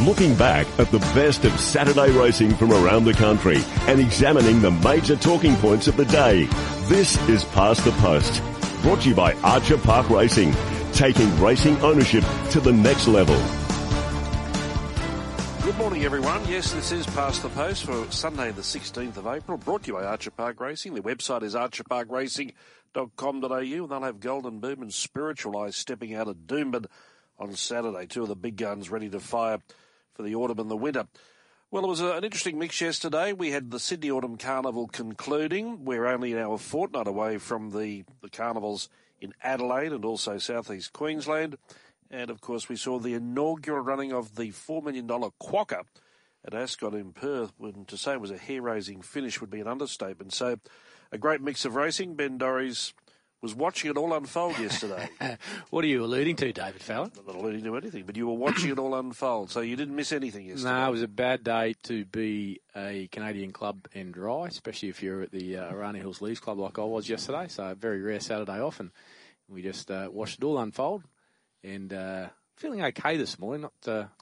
Looking back at the best of Saturday racing from around the country and examining the major talking points of the day. This is Past the Post, brought to you by Archer Park Racing, taking racing ownership to the next level. Good morning, everyone. Yes, this is Past the Post for Sunday the 16th of April, brought to you by Archer Park Racing. Their website is archerparkracing.com.au, and they'll have Golden Boom and Spiritualised stepping out at Doomben on Saturday. Two of the big guns ready to fire for the autumn and the winter. Well, it was an interesting mix yesterday. We had the Sydney Autumn Carnival concluding. We're only now a fortnight away from the carnivals in Adelaide and also southeast Queensland. And, of course, we saw the inaugural running of the $4 million Quokka at Ascot in Perth. And to say it was a hair-raising finish would be an understatement. So a great mix of racing. Ben Dorries was watching it all unfold yesterday. What are you alluding to, David Fallon? I'm not alluding to anything, but you were watching it all unfold, so you didn't miss anything yesterday. No, it was a bad day to be a Canadian club and dry, especially if you're at the Arana Hills Leaves Club like I was yesterday. So a very rare Saturday off, and we just watched it all unfold. And feeling okay this morning, not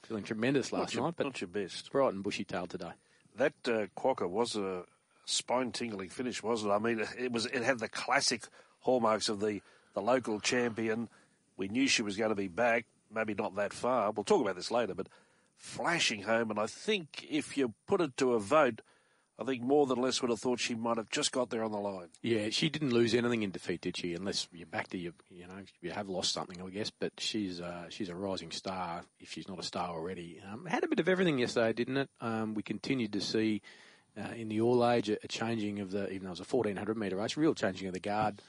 feeling tremendous last night. But not your best. Bright and bushy-tailed today. That Quokka was a spine-tingling finish, wasn't it? I mean, it had the classic hallmarks of the local champion. We knew she was going to be back, maybe not that far. We'll talk about this later, but flashing home. And I think if you put it to a vote, I think more than less would have thought she might have just got there on the line. Yeah, she didn't lose anything in defeat, did she? Unless you're back to you have lost something, I guess. But she's a rising star if she's not a star already. Had a bit of everything yesterday, didn't it? We continued to see in the All Age a changing of the, even though it was a 1400 metre race, real changing of the guard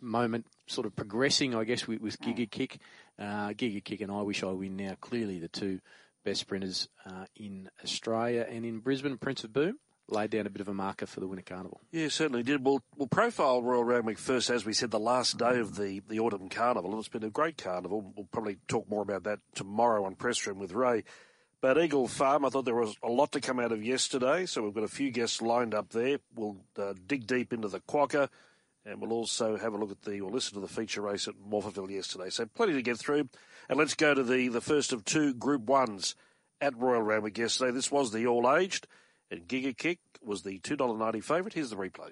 moment, sort of progressing, I guess, with Giga Kick. Giga Kick and I Wish I Win now clearly the two best sprinters in Australia and in Brisbane. Prince of Boom laid down a bit of a marker for the Winter Carnival. Yeah, certainly did. We'll profile Royal Randwick first, as we said, the last day of the Autumn Carnival. And it's been a great carnival. We'll probably talk more about that tomorrow on Press Room with Ray. But Eagle Farm, I thought there was a lot to come out of yesterday, so we've got a few guests lined up there. We'll dig deep into the Quokka, and we'll also have a look at or listen to the feature race at Morpheville yesterday. So plenty to get through. And let's go to the first of two Group 1s at Royal Randwick yesterday. This was the All-Aged, and Giga Kick was the $2.90 favourite. Here's the replay.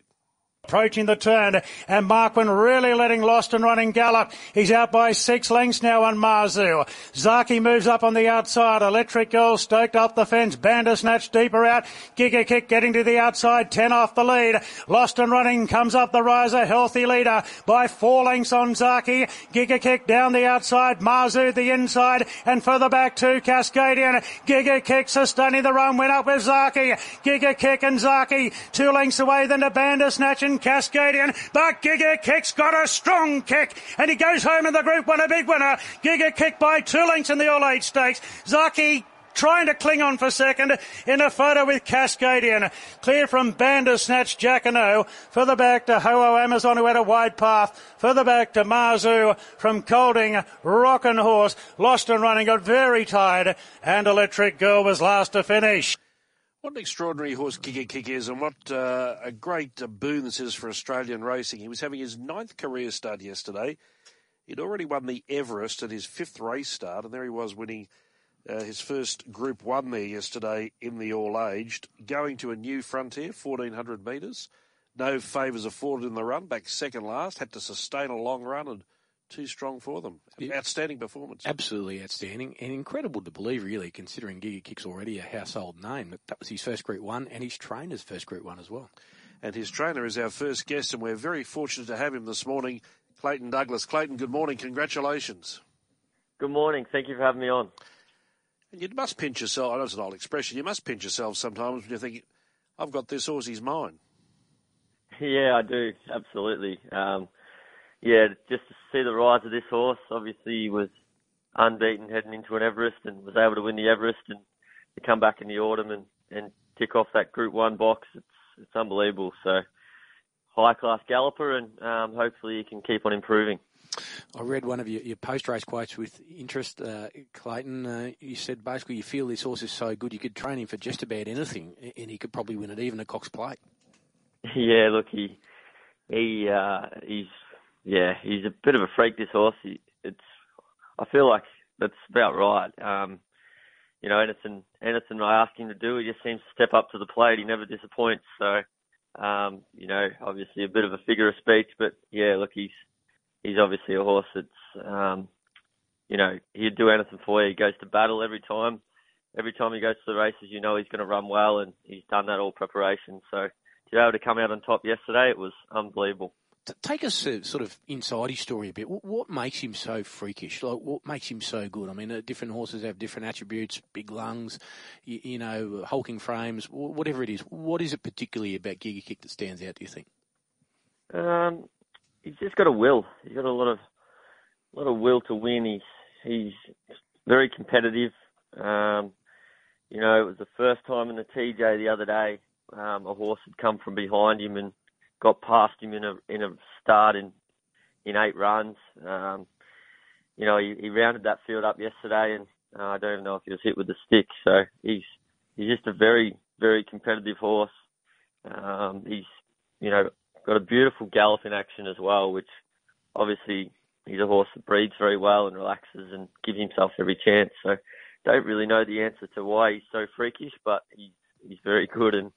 Approaching the turn, and Marquin really letting Lost and Running gallop. He's out by 6 lengths now on Marzu. Zaaki moves up on the outside. Electric Girl stoked up the fence. Bandersnatch deeper out. Giga Kick getting to the outside. 10 off the lead. Lost and Running comes up the riser. Healthy leader by 4 lengths on Zaaki. Giga Kick down the outside. Marzu the inside, and further back to Cascadian. Giga Kick sustaining the run. Went up with Zaaki. Giga Kick and Zaaki 2 lengths away then to Bandersnatch and Cascadian, but Giga Kick's got a strong kick, and he goes home in the Group 1, a big winner. Giga Kick by 2 lengths in the All Age Stakes. Zaaki trying to cling on for second in a photo with Cascadian. Clear from Bandersnatch, Jackano. Further back to Ho-O Amazon, who had a wide path. Further back to Marzu from Colding, Rockin' Horse. Lost and Running got very tired, and Electric Girl was last to finish. What an extraordinary horse Giga Kick is, and what a great boon this is for Australian racing. He was having his 9th career start yesterday. He'd already won the Everest at his 5th race start, and there he was winning his first Group 1 there yesterday in the All-Aged. Going to a new frontier, 1,400 metres. No favours afforded in the run, back second last, had to sustain a long run, and too strong for them. Outstanding performance. Absolutely outstanding, and incredible to believe, really, considering Giga Kick's already a household name. That was his first Group 1, and his trainer's first Group 1 as well. And his trainer is our first guest, and we're very fortunate to have him this morning, Clayton Douglas. Clayton, good morning. Congratulations. Good morning. Thank you for having me on. And you must pinch yourself. I know it's an old expression. You must pinch yourself sometimes when you think, I've got this horse, he's mine. Yeah, I do. Absolutely. Yeah, just to see the rise of this horse. Obviously, he was unbeaten heading into an Everest and was able to win the Everest and to come back in the autumn and tick off that Group 1 box. It's unbelievable. So, high-class galloper, and hopefully he can keep on improving. I read one of your post-race quotes with interest, Clayton. You said basically you feel this horse is so good you could train him for just about anything and he could probably win it, even a Cox Plate. Yeah, look, he's a bit of a freak, this horse. I feel like that's about right. you know, Anderson, I asked him to do. He just seems to step up to the plate. He never disappoints. So, you know, obviously a bit of a figure of speech, but yeah, look, he's obviously a horse that's, you know, he'd do anything for you. He goes to battle every time. Every time he goes to the races, you know he's going to run well, and he's done that all preparation. So to be able to come out on top yesterday, it was unbelievable. Take us sort of inside his story a bit. What makes him so freakish? Like, what makes him so good? I mean, different horses have different attributes, big lungs, you know, hulking frames, whatever it is. What is it particularly about Giga Kick that stands out, do you think? He's just got a will. He's got a lot of will to win. He's very competitive. You know, it was the first time in the TJ the other day, a horse had come from behind him and got past him in a start in 8 runs. You know, he rounded that field up yesterday, and I don't even know if he was hit with a stick. So he's just a very, very competitive horse. He's, you know, got a beautiful gallop in action as well, which obviously he's a horse that breathes very well and relaxes and gives himself every chance. So don't really know the answer to why he's so freakish, but he's very good, and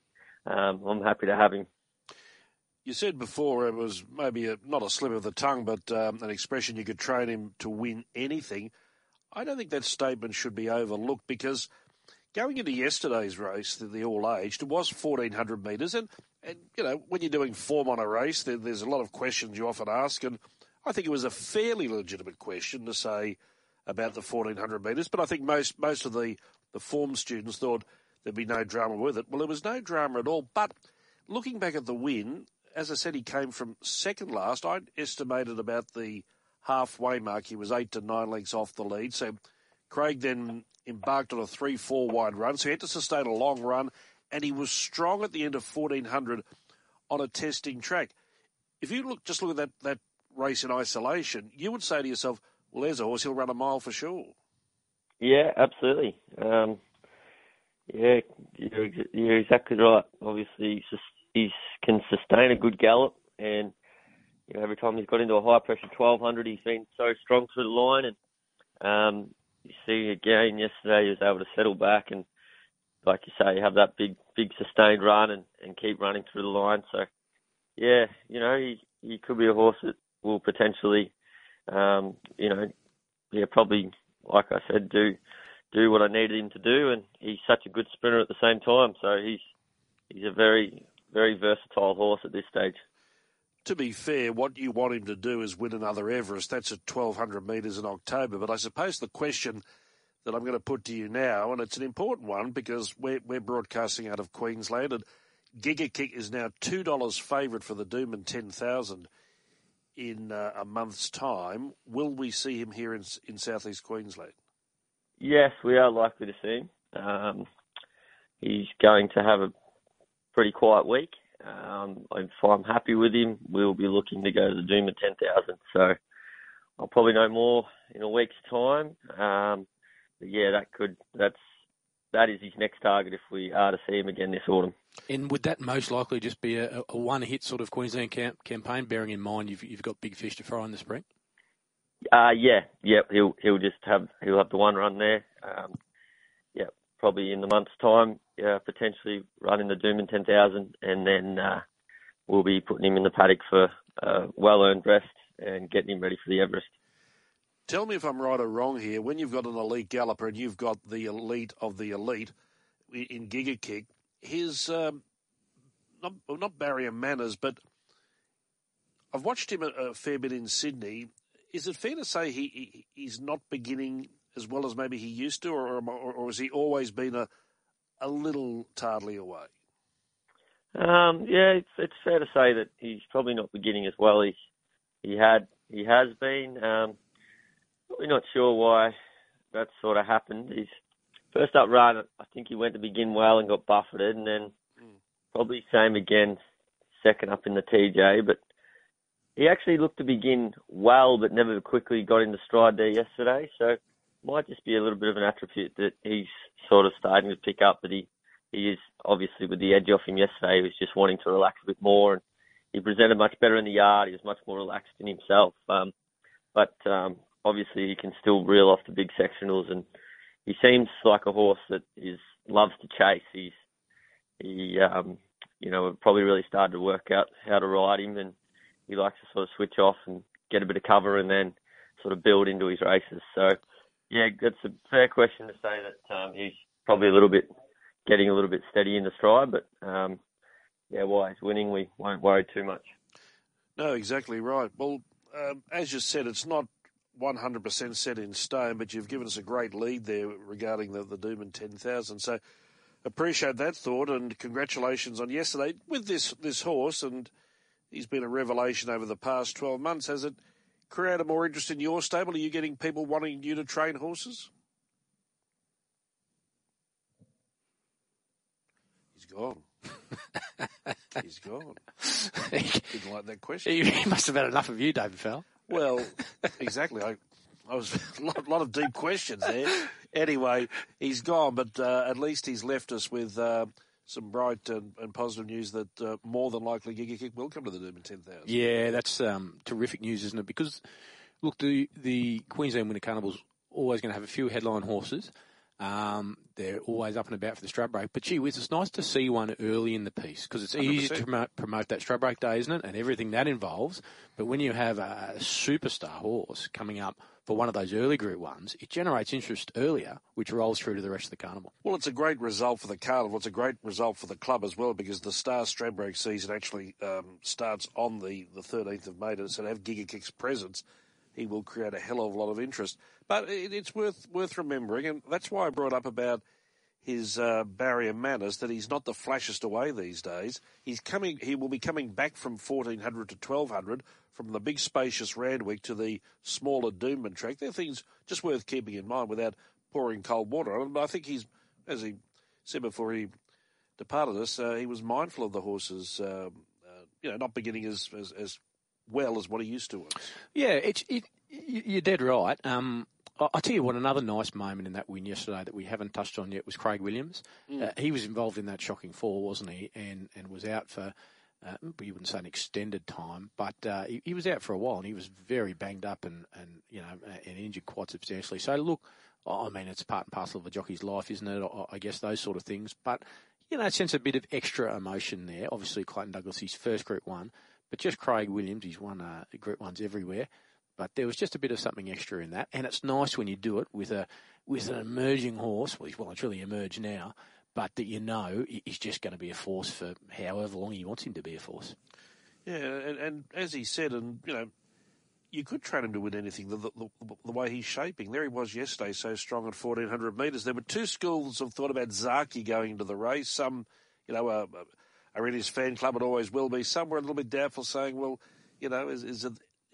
I'm happy to have him. You said before it was maybe not a slip of the tongue, but an expression you could train him to win anything. I don't think that statement should be overlooked, because going into yesterday's race, the all-aged, it was 1,400 metres. And, you know, when you're doing form on a race, there's a lot of questions you often ask. And I think it was a fairly legitimate question to say about the 1,400 metres. But I think most of the form students thought there'd be no drama with it. Well, there was no drama at all. But looking back at the win, as I said, he came from second last. I estimated about the halfway mark. He was 8 to 9 lengths off the lead. So Craig then embarked on a 3-4 wide run. So he had to sustain a long run, and he was strong at the end of 1,400 on a testing track. If you look at that race in isolation, you would say to yourself, well, there's a horse, he'll run a mile for sure. Yeah, absolutely. Yeah, you're exactly right. Obviously, it's just, he can sustain a good gallop, and you know, every time he's got into a high-pressure 1,200, he's been so strong through the line. And you see again yesterday, he was able to settle back and, like you say, have that big sustained run and keep running through the line. So, yeah, you know, he could be a horse that will potentially, you know, yeah, probably, like I said, do what I needed him to do. And he's such a good sprinter at the same time. So he's a very, very versatile horse at this stage. To be fair, what you want him to do is win another Everest. That's at 1,200 metres in October. But I suppose the question that I'm going to put to you now, and it's an important one because we're broadcasting out of Queensland, and Giga Kick is now $2 favourite for the Doomben 10,000 in a month's time. Will we see him here in southeast Queensland? Yes, we are likely to see him. He's going to have a pretty quiet week. If I'm happy with him, we'll be looking to go to the Doomben 10,000. So I'll probably know more in a week's time. But yeah, that is his next target if we are to see him again this autumn. And would that most likely just be a one-hit sort of Queensland campaign, bearing in mind you've got big fish to fry in the spring? Yeah. He'll have the one run there. Probably in the month's time, potentially running the Doomben 10,000, and then we'll be putting him in the paddock for a well-earned rest and getting him ready for the Everest. Tell me if I'm right or wrong here. When you've got an elite galloper and you've got the elite of the elite in Giga Kick, his, not barrier manners, but I've watched him a fair bit in Sydney. Is it fair to say he's not beginning as well as maybe he used to, or has he always been a little tardily away? Yeah, it's fair to say that he's probably not beginning as well as he has been. We're not sure why that sort of happened. His first up run, I think he went to begin well and got buffeted, and then probably same again second up in the TJ. But he actually looked to begin well, but never quickly got into stride there yesterday. So might just be a little bit of an attribute that he's sort of starting to pick up, but he is obviously with the edge off him yesterday. He was just wanting to relax a bit more, and he presented much better in the yard. He was much more relaxed in himself. But obviously he can still reel off the big sectionals, and he seems like a horse that loves to chase. He probably really started to work out how to ride him, and he likes to sort of switch off and get a bit of cover and then sort of build into his races. So, yeah, it's a fair question to say that he's probably getting a little bit steady in the stride, but while he's winning, we won't worry too much. No, exactly right. Well, as you said, it's not 100% set in stone, but you've given us a great lead there regarding the Doomben 10,000. So appreciate that thought, and congratulations on yesterday with this horse. And he's been a revelation over the past 12 months. Has it created more interest in your stable? Are you getting people wanting you to train horses? He's gone. He's gone. Didn't like that question. He must have had enough of you, David Fowle. Well, exactly. I was a lot of deep questions there. Anyway, he's gone, but at least he's left us with some bright and positive news that more than likely Giga Kick will come to the Doomben 10,000. Yeah, that's terrific news, isn't it? Because, look, the Queensland Winter Carnival's always going to have a few headline horses. They're always up and about for the Stradbroke. But, gee whiz, it's nice to see one early in the piece because it's 100%. Easy to promote that Stradbroke Day, isn't it, and everything that involves. But when you have a superstar horse coming up for one of those early group ones, it generates interest earlier, which rolls through to the rest of the carnival. Well, it's a great result for the carnival. It's a great result for the club as well, because the Star Stradbroke season actually starts on the 13th of May. So to have Giga Kick's presence, he will create a hell of a lot of interest. But it's worth remembering, and that's why I brought up about his barrier manners, that he's not the flashiest away these days. He will be coming back from 1400 to 1200, from the big spacious Randwick to the smaller Doomben track. They're things just worth keeping in mind without pouring cold water on. And I think he's, as he said before he departed us, he was mindful of the horses, not beginning as well as what he used to was. Yeah, you're dead right. I'll tell you what, another nice moment in that win yesterday that we haven't touched on yet was Craig Williams. He was involved in that shocking fall, wasn't he? And was out for, you wouldn't say an extended time, but he was out for a while, and he was very banged up and injured quite substantially. So look, I mean, it's part and parcel of a jockey's life, isn't it? I guess those sort of things. But, sense a bit of extra emotion there. Obviously, Clayton Douglas, his first Group 1, but just Craig Williams, he's won Group 1s everywhere. But there was just a bit of something extra in that, and it's nice when you do it with an emerging horse. Well, it's really emerged now, but that he's just going to be a force for however long he wants him to be a force. Yeah, and as he said, and you could train him to win anything. The way he's shaping, there he was yesterday, so strong at 1400 metres. There were two schools of thought about Zaaki going into the race. Some, are in his fan club and always will be. Some were a little bit doubtful, saying, well,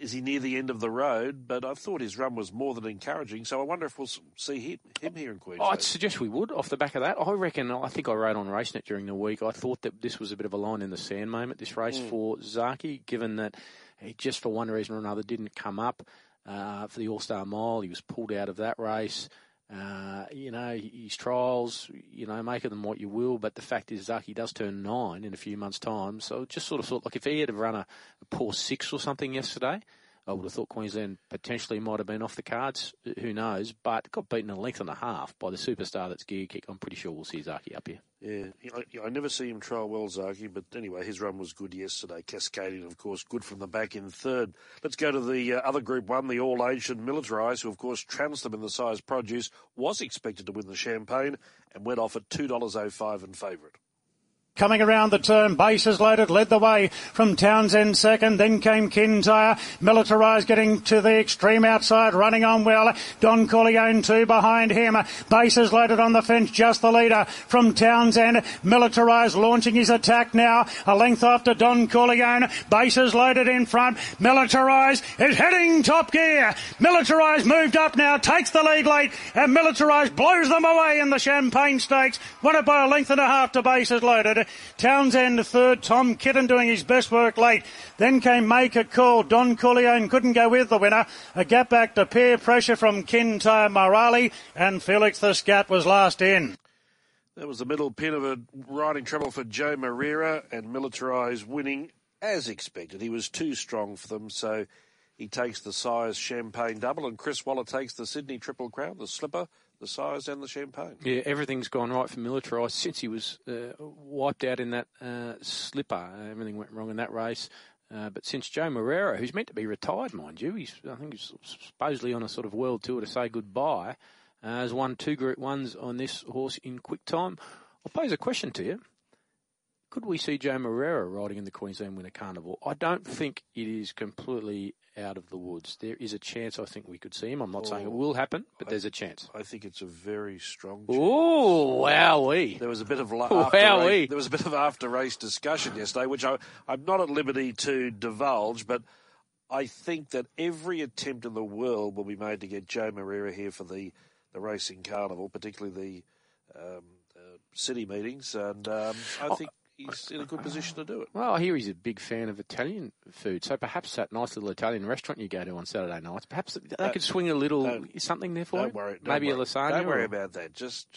is he near the end of the road? But I thought his run was more than encouraging, so I wonder if we'll see him here in Queensland. I'd suggest we would, off the back of that. I think I wrote on RaceNet during the week, I thought that this was a bit of a line in the sand moment, this race for Zaaki, given that he just for one reason or another didn't come up for the All-Star Mile. He was pulled out of that race. His trials, make of them what you will, but the fact is Zaaki does turn 9 in a few months' time, so just sort of thought, like, if he had run a poor 6 or something yesterday, I would have thought Queensland potentially might have been off the cards, who knows, but got beaten a length and a half by the superstar that's Giga Kick. I'm pretty sure we'll see Zaaki up here. Yeah, I never see him trial well, Zaaki, but anyway, his run was good yesterday. Cascadian, of course, good from the back in third. Let's go to the other Group 1, the All Aged and Militarised, who, of course, trounced them in the size produce, was expected to win the champagne, and went off at $2.05 in favourite. Coming around the turn, Bases Loaded led the way from Townsend second, then came Kintyre. Militarised getting to the extreme outside, running on well. Don Corleone two behind him. Bases Loaded on the fence, just the leader from Townsend. Militarised launching his attack now, a length after Don Corleone. Bases Loaded in front. Militarised is heading top gear. Militarised moved up now, takes the lead late, and Militarised blows them away in the Champagne Stakes. Won it by a length and a half to Bases Loaded. Townsend third, Tom Kitten doing his best work late. Then came Make a Call. Don Corleone couldn't go with the winner. A gap back to Peer Pressure from Kintyre Morali, and Felix the Scat was last in. That was the middle pin of a riding trouble for Joe Moreira, and Militarised winning as expected. He was too strong for them, so He takes the Sires Champagne Double, and Chris Waller takes the Sydney Triple Crown, the Slipper, the Sires and the Champagne. Yeah, everything's gone right for Militarised since he was wiped out in that Slipper. Everything went wrong in that race. But since Joe Moreira, who's meant to be retired, mind you, I think he's supposedly on a sort of world tour to say goodbye, has won 2 Group 1s on this horse in quick time. I'll pose a question to you. Could we see Joe Moreira riding in the Queensland Winter Carnival? I don't think it is completely out of the woods. There is a chance I think we could see him. I'm not saying it will happen, but there's a chance. I think it's a very strong chance. Oh, wowee. There was a bit of after race discussion yesterday, which I'm not at liberty to divulge, but I think that every attempt in the world will be made to get Joe Moreira here for the racing carnival, particularly the city meetings, and I think he's in a good position to do it. Well, I hear he's a big fan of Italian food, so perhaps that nice little Italian restaurant you go to on Saturday nights, perhaps they could swing a little something there for you. Maybe a lasagna. Don't worry about that. Just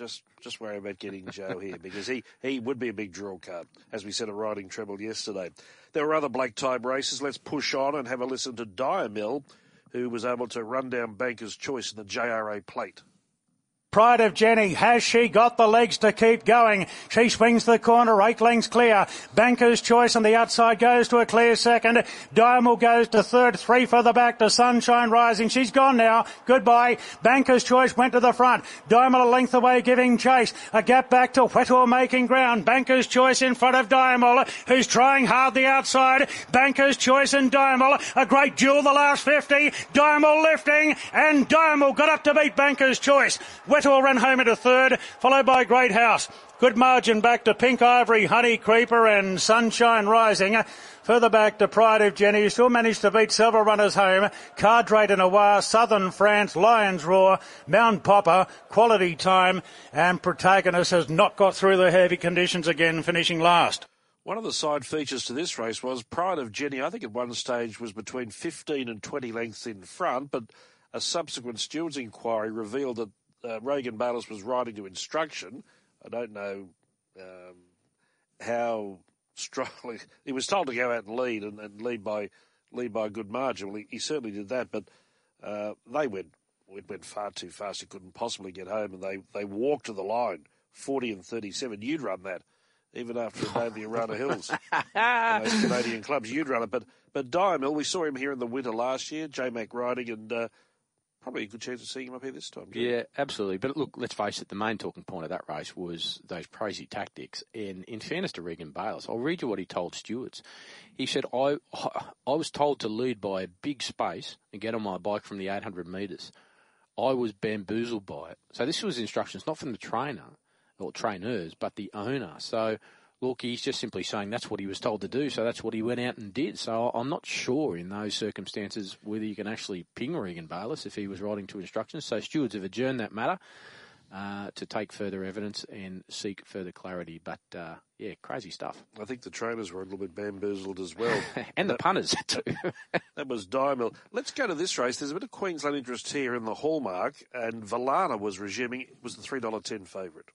worry about getting Joe here, because he would be a big draw card, as we said at Riding Treble yesterday. There were other black type races. Let's push on and have a listen to Dyer Mill, who was able to run down Banker's Choice in the JRA Plate. Pride of Jenny, has she got the legs to keep going? She swings the corner, 8 lengths clear. Banker's Choice on the outside goes to a clear second. Diamond goes to third, 3 for the back to Sunshine Rising. She's gone now, goodbye. Banker's Choice went to the front. Diamond a length away giving chase. A gap back to Whettle making ground. Banker's Choice in front of Diamond, who's trying hard the outside. Banker's Choice and Diamond, a great duel the last 50. Diamond lifting, and Diamond got up to beat Banker's Choice. Whettle ran home into third, followed by Great House. Good margin back to Pink Ivory, Honey Creeper and Sunshine Rising. Further back to Pride of Jenny, who still managed to beat several runners home. Cardrate and Awar, Southern France, Lion's Roar, Mount Popper, Quality Time, and Protagonist has not got through the heavy conditions again, finishing last. One of the side features to this race was Pride of Jenny, I think at one stage was between 15 and 20 lengths in front, but a subsequent stewards' inquiry revealed that Reagan Bayless was riding to instruction. I don't know how strongly he was told to go out and lead, and lead by a good margin. Well, he certainly did that, but they went far too fast. He couldn't possibly get home, and they walked to the line, 40 and 37. You'd run that, even after a day of the Arana Hills. Those Canadian clubs, you'd run it. But Dyer Mill, we saw him here in the winter last year, J-Mac riding, and probably a good chance of seeing him up here this time. Yeah, absolutely. But look, let's face it, the main talking point of that race was those crazy tactics. And in fairness to Reagan Bayless, I'll read you what he told stewards. He said, I was told to lead by a big space and get on my bike from the 800 metres. I was bamboozled by it. So this was instructions, not from the trainer or trainers, but the owner. So look, he's just simply saying that's what he was told to do, so that's what he went out and did. So I'm not sure in those circumstances whether you can actually ping Reagan Bayless if he was riding to instructions. So stewards have adjourned that matter to take further evidence and seek further clarity. But, yeah, crazy stuff. I think the trainers were a little bit bamboozled as well. And the punters too. That was Dyer Mill. Let's go to this race. There's a bit of Queensland interest here in the Hallmark, and Valana was the $3.10 favourite.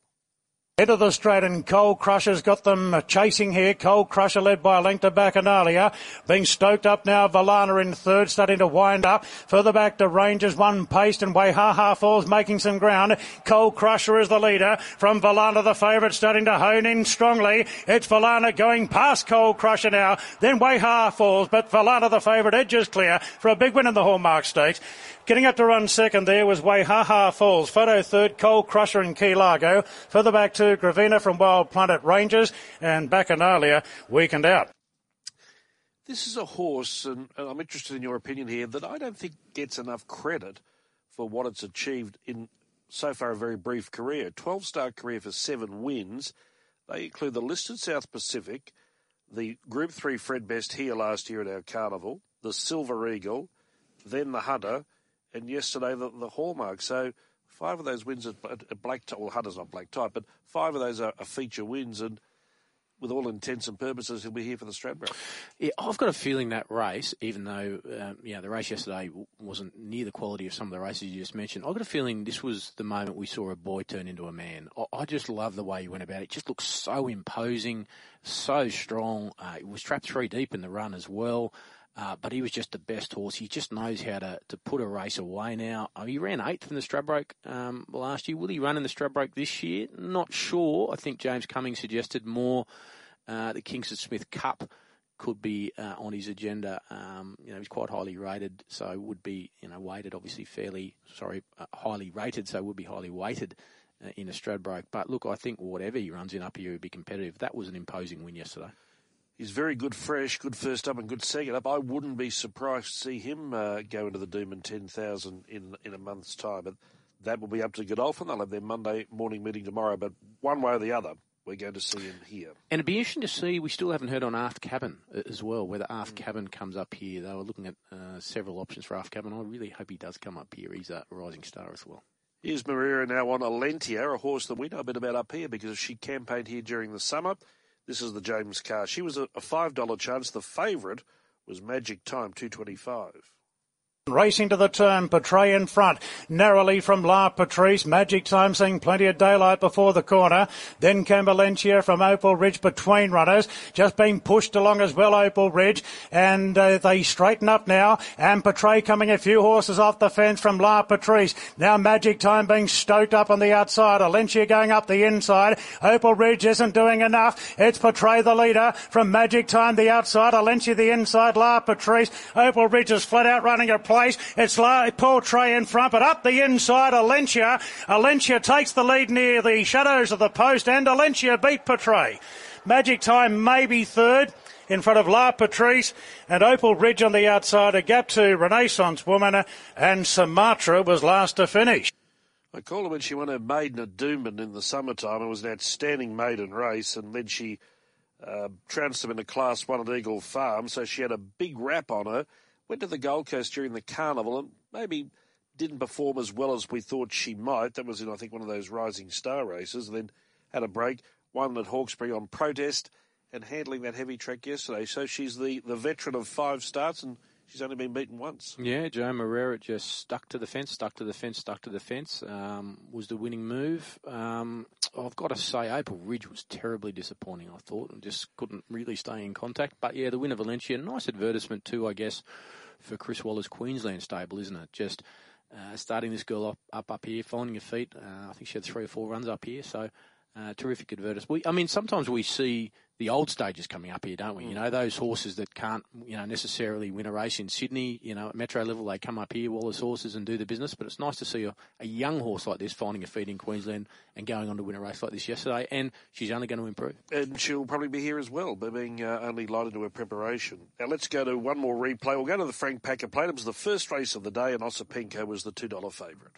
Head of the straight, and Cold Crusher's got them chasing here. Cold Crusher led by a length to Bacchanalia. Being stoked up now, Valana in third, starting to wind up. Further back to Rangers, one paced, and Waihaha Falls making some ground. Cold Crusher is the leader. From Valana, the favourite, starting to hone in strongly. It's Valana going past Cold Crusher now. Then Waihaha Falls, but Valana, the favourite, edges clear for a big win in the Hallmark Stakes. Getting up to run second there was Waihaha Falls. Photo third, Cold Crusher and Key Largo. Further back to Gravina from Wild Planet Rangers, and Bacchanalia weakened out. This is a horse, and I'm interested in your opinion here, that I don't think gets enough credit for what it's achieved in so far a very brief career. 12-star career for 7 wins. They include the listed South Pacific, the Group 3 Fred Best here last year at our carnival, the Silver Eagle, then the Hunter, and yesterday the Hallmark. So 5 of those wins at black type, well, Hunter's not black type, but 5 of those are feature wins, and with all intents and purposes, he'll be here for the Stradbroke. Yeah, I've got a feeling that race, even though the race yesterday wasn't near the quality of some of the races you just mentioned, I've got a feeling this was the moment we saw a boy turn into a man. I just love the way he went about it. It just looked so imposing, so strong. It was trapped 3 deep in the run as well. But he was just the best horse. He just knows how to put a race away now. He ran 8th in the Stradbroke last year. Will he run in the Stradbroke this year? Not sure. I think James Cummings suggested more the Kingston Smith Cup could be on his agenda. He's quite highly rated, so would be, weighted, obviously highly rated, so would be highly weighted in a Stradbroke. But, look, I think whatever he runs in up here would be competitive. That was an imposing win yesterday. He's very good fresh, good first up and good second up. I wouldn't be surprised to see him go into the Doomben 10,000 in a month's time. But that will be up to Godolphin. They'll have their Monday morning meeting tomorrow. But one way or the other, we're going to see him here. And it'd be interesting to see, we still haven't heard on Aft Cabin as well, whether Aft Cabin comes up here. They were looking at several options for Aft Cabin. I really hope he does come up here. He's a rising star as well. Here's Moreira now on Alentia, a horse that we know a bit about up here because she campaigned here during the summer. This is the James Carr. She was a $5 chance. The favourite was Magic Time, 225. Racing to the turn, Portray in front, narrowly from La Patrice, Magic Time seeing plenty of daylight before the corner, then came Valencia from Opal Ridge between runners, just being pushed along as well Opal Ridge, and they straighten up now, and Portray coming a few horses off the fence from La Patrice, now Magic Time being stoked up on the outside, Valencia going up the inside, Opal Ridge isn't doing enough, it's Portray the leader, from Magic Time the outside, Valencia the inside, La Patrice, Opal Ridge is flat out running a place. It's Portray in front, but up the inside, Alentia. Alentia takes the lead near the shadows of the post, and Alentia beat Portray. Magic Time maybe third in front of La Patrice and Opal Ridge on the outside. A gap to Renaissance Woman, and Sumatra was last to finish. I called her when she won her maiden at Doomben in the summertime. It was an outstanding maiden race, and then she trounced them into Class 1 at Eagle Farm, so she had a big rap on her. Went to the Gold Coast during the carnival and maybe didn't perform as well as we thought she might. That was in, I think, one of those Rising Star races. Then had a break, won at Hawkesbury on protest and handling that heavy track yesterday. So she's the veteran of 5 starts and she's only been beaten once. Yeah, Joe Moreira just stuck to the fence. Was the winning move. I've got to say, Opal Ridge was terribly disappointing, I thought, and just couldn't really stay in contact. But, yeah, the win of Valencia, nice advertisement too, I guess, for Chris Waller's Queensland stable, isn't it? Just starting this girl up here, finding her feet. I think she had 3 or 4 runs up here, so terrific advertisement. Sometimes we see the old stages coming up here, don't we? Those horses that can't, necessarily win a race in Sydney, at metro level, they come up here, Wallace horses, and do the business. But it's nice to see a young horse like this finding a feed in Queensland and going on to win a race like this yesterday. And she's only going to improve. And she'll probably be here as well, by being only light into her preparation. Now, let's go to one more replay. We'll go to the Frank Packer Plate. It was the first race of the day, and Osipenko was the $2 favourite.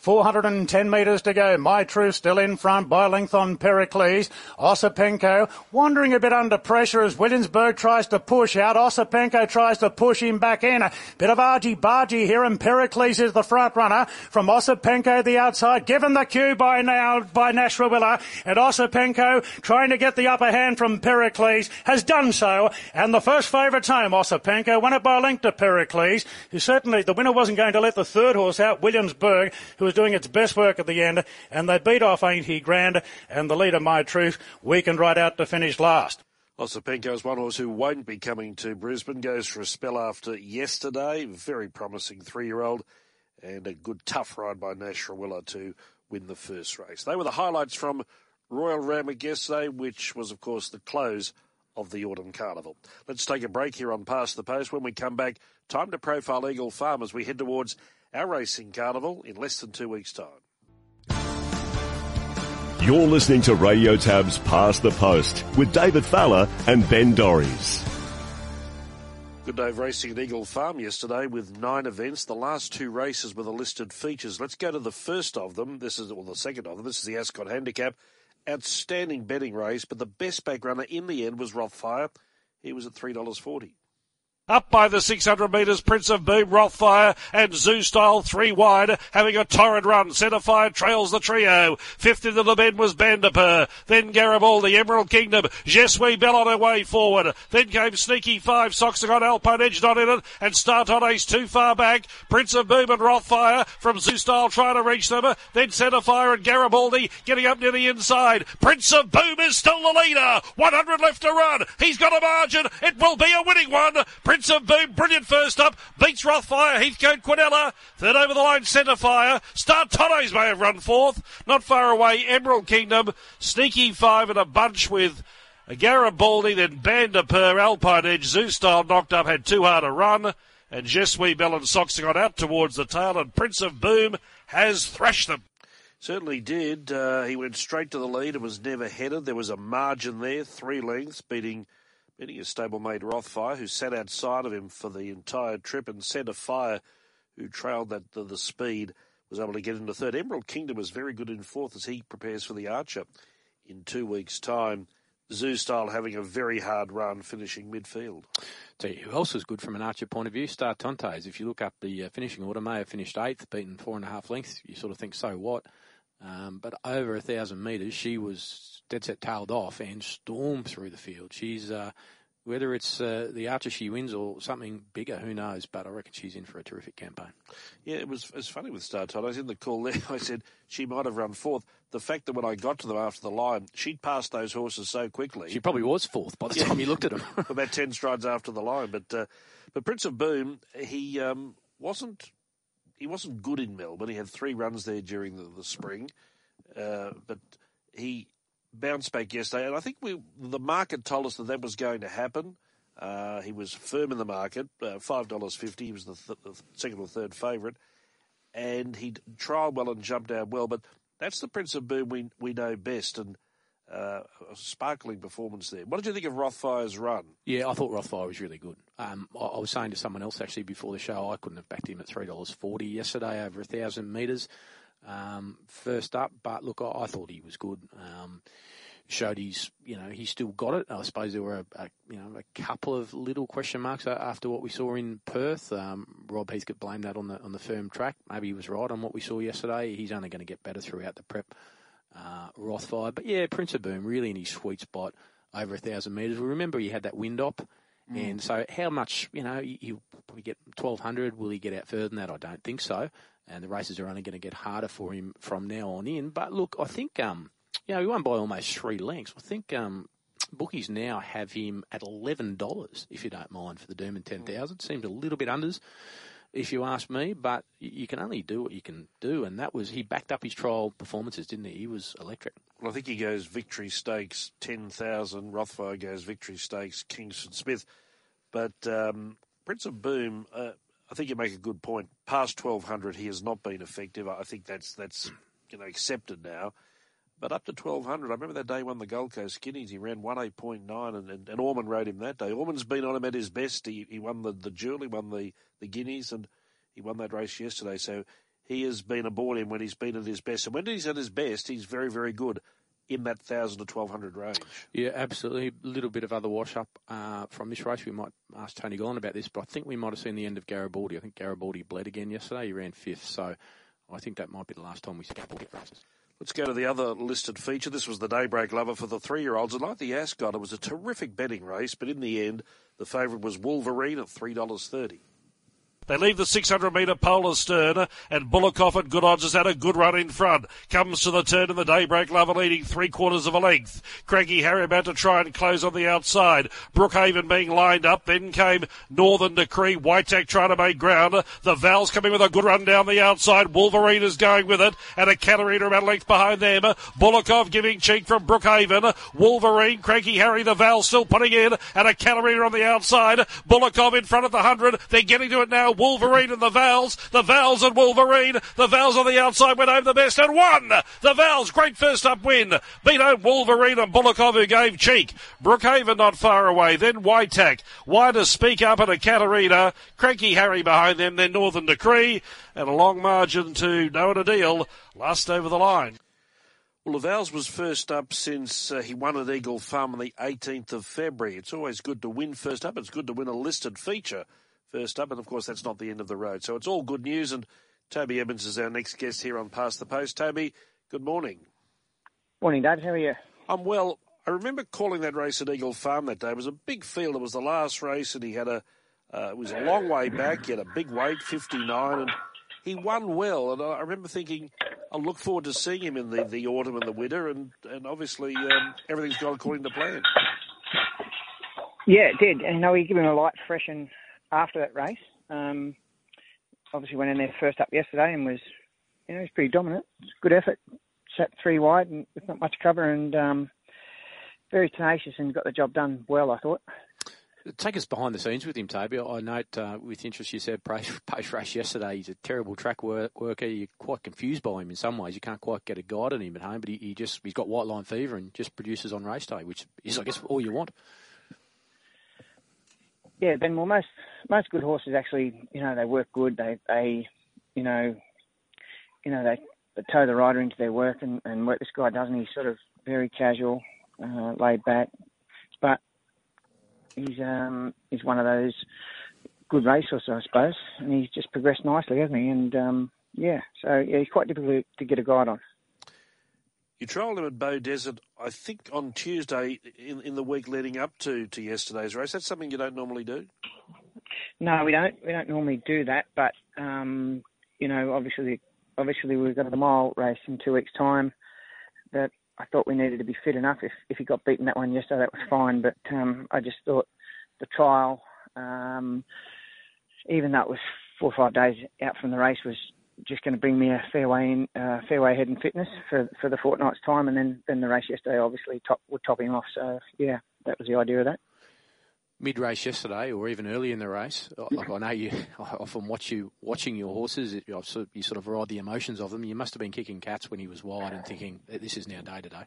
410 metres to go. My Truth still in front by length on Pericles. Osipenko wandering a bit under pressure as Williamsburg tries to push out. Osipenko tries to push him back in. A bit of argy-bargy here, and Pericles is the front runner. From Osipenko the outside, given the cue by now by Nash Rawilla, and Osipenko trying to get the upper hand from Pericles has done so. And the first favourite's home. Osipenko won it by length to Pericles, who certainly the winner wasn't going to let the third horse out, Williamsburg, who was doing its best work at the end, and they beat off Ain't He Grand, and the leader, My Truth, weakened right out to finish last. Osipenko's one horse who won't be coming to Brisbane, goes for a spell after yesterday, very promising 3-year-old, and a good tough ride by Nash Rawilla to win the first race. They were the highlights from Royal Randwick yesterday, which was, of course, the close of the Autumn Carnival. Let's take a break here on Past the Post. When we come back, time to profile Eagle Farm as we head towards our racing carnival in less than 2 weeks' time. You're listening to Radio Tab's Past the Post with David Fowler and Ben Dorries. Good day of racing at Eagle Farm yesterday with 9 events. The last 2 races were the listed features. Let's go to the first of them. The second of them. This is the Ascot Handicap. Outstanding betting race, but the best back runner in the end was Rothfire. He was at $3.40. Up by the 600 metres, Prince of Boom, Rothfire and Zoo Style, 3 wide, having a torrid run. Centrefire trails the trio. Fifth into the bend was Bandipur. Then Garibaldi, Emerald Kingdom. Jesui Bell on her way forward. Then came Sneaky 5, Soxagon, Alpine Edge not in it, and Start on Ace too far back. Prince of Boom and Rothfire from Zoo Style trying to reach them. Then Centrefire and Garibaldi getting up near the inside. Prince of Boom is still the leader. 100 left to run. He's got a margin. It will be a winning one. Prince Prince of Boom, brilliant first up, beats Rothfire, Heathcote, Quinella, third over the line, Centrefire, Star Tonnes may have run fourth, not far away, Emerald Kingdom, Sneaky Five in a bunch with Garibaldi, then Bandipur, Alpine Edge, Zoo Style knocked up, had too hard a run, and Jesui Bell and Soxy got out towards the tail, and Prince of Boom has thrashed them. Certainly did. He went straight to the lead and was never headed. There was a margin there, 3 lengths, beating his stablemate Rothfire, who sat outside of him for the entire trip, and Centrefire, who trailed that the speed, was able to get into third. Emerald Kingdom was very good in fourth as he prepares for the Archer in 2 weeks' time. Zoo Style having a very hard run, finishing midfield. Tell you who else is good from an Archer point of view, Star Tontes. If you look up the finishing order, may have finished 8th, beaten 4.5 lengths. You sort of think, so what? But over 1,000 metres, she was dead set tailed off and stormed through the field. She's, whether it's the Archer she wins or something bigger, who knows, but I reckon she's in for a terrific campaign. Yeah, it was funny with Star Todd. I was in the call there. I said she might have run fourth. The fact that when I got to them after the line, she'd passed those horses so quickly. She probably was fourth by the time you looked at them. About 10 strides after the line. But Prince of Boom, he wasn't good in Melbourne. He had 3 runs there during the spring, but he bounced back yesterday. And I think the market told us that was going to happen. He was firm in the market, $5.50. He was the second or third favourite. And he trialled well and jumped out well. But that's the Prince of Boom we know best. And a sparkling performance there. What did you think of Rothfire's run? Yeah, I thought Rothfire was really good. I was saying to someone else actually before the show, I couldn't have backed him at $3.40 yesterday over 1,000 metres first up. But look, I thought he was good. Showed he's still got it. I suppose there were a couple of little question marks after what we saw in Perth. Rob Heathcote blamed that on the firm track. Maybe he was right on what we saw yesterday. He's only going to get better throughout the prep. Rothfire, but yeah, Prince of Boom really in his sweet spot over 1,000 metres. We remember he had that wind up, and so how much he'll probably get 1,200. Will he get out further than that? I don't think so. And the races are only going to get harder for him from now on in. But look, I think he won by almost 3 lengths. I think bookies now have him at $11 if you don't mind for the Doomben 10,000. Seems a little bit unders, if you ask me, but you can only do what you can do, and that was he backed up his trial performances, didn't he? He was electric. Well, I think he goes Victory Stakes 10,000. Rothfire goes Victory Stakes Kingston Smith, but Prince of Boom, I think you make a good point. Past 1,200, he has not been effective. I think that's accepted now. But up to 1,200, I remember that day he won the Gold Coast Guineas. He ran 1:8.9, and Ormond rode him that day. Ormond's been on him at his best. He won the Jewel, he won the Guineas, and he won that race yesterday. So he has been aboard him when he's been at his best. And when he's at his best, he's very, very good in that 1,000 to 1,200 range. Yeah, absolutely. A little bit of other wash-up from this race. We might ask Tony Gollan about this, but I think we might have seen the end of Garibaldi. I think Garibaldi bled again yesterday. He ran 5th, so I think that might be the last time we see Garibaldi races. Let's go to the other listed feature. This was the Daybreak Lover for the 3-year-olds. And like the Ascot, it was a terrific betting race, but in the end, the favourite was Wolverine at $3.30. They leave the 600-metre pole astern, and Bullockhoff at good odds has had a good run in front. Comes to the turn in the Daybreak Lover, leading 3/4 of a length. Craggy Harry about to try and close on the outside. Brookhaven being lined up. Then came Northern Decree. Whitesack trying to make ground. The Val's coming with a good run down the outside. Wolverine is going with it, and a Catarina about a length behind them. Bullockhoff giving cheek from Brookhaven. Wolverine, Craggy Harry, the Val still putting in, and a Catarina on the outside. Bullockhoff in front of the 100. They're getting to it now. Wolverine and the Vals and Wolverine, the Vals on the outside went over the best and won. The Vals, great first up win, beat home Wolverine and Bullockhoff who gave cheek. Brookhaven not far away, then Whitehack, wide as Speak Up and a Catarina, Cranky Harry behind them, then Northern Decree, and a long margin to No and a Deal, last over the line. Well, the Vals was first up since he won at Eagle Farm on the 18th of February. It's always good to win first up, it's good to win a listed feature first up, and of course that's not the end of the road. So it's all good news, and Toby Evans is our next guest here on Past the Post. Toby, good morning. Morning, Dad. How are you? I'm well. I remember calling that race at Eagle Farm that day. It was a big field. It was the last race, and he had it was a long way back. He had a big weight, 59, and he won well. And I remember thinking, I look forward to seeing him in the autumn and the winter, and obviously everything's gone according to plan. Yeah, it did. And you know, we give him a light, fresh and after that race. Obviously went in there first up yesterday and was, you know, was pretty dominant. Good effort. Sat three wide and with not much cover, and very tenacious and got the job done well, I thought. Take us behind the scenes with him, Toby. I note with interest you said post-race yesterday he's a terrible track worker. You're quite confused by him in some ways. You can't quite get a guide on him at home, but he's got white line fever and just produces on race day, which is, I guess, all you want. Yeah, Ben, well, most good horses actually, you know, they work good. They they tow the rider into their work and work. This guy doesn't. He's sort of very casual, laid back, but he's one of those good racehorses, I suppose, and he's just progressed nicely, hasn't he? And, he's quite difficult to get a guide on. You trialled him at Bow Desert, I think, on Tuesday in the week leading up to yesterday's race. That's something you don't normally do? No, we don't normally do that, but, obviously we've got the mile race in 2 weeks' time that I thought we needed to be fit enough. If he got beaten that one yesterday, that was fine. But I just thought the trial, even though it was 4 or 5 days out from the race, was just going to bring me a fair way head and fitness for the fortnight's time. And then the race yesterday obviously would top him off. So, yeah, that was the idea of that. Mid-race yesterday, or even early in the race, like I know I often watch you watching your horses. You sort of ride the emotions of them. You must have been kicking cats when he was wide and thinking this is now day to day.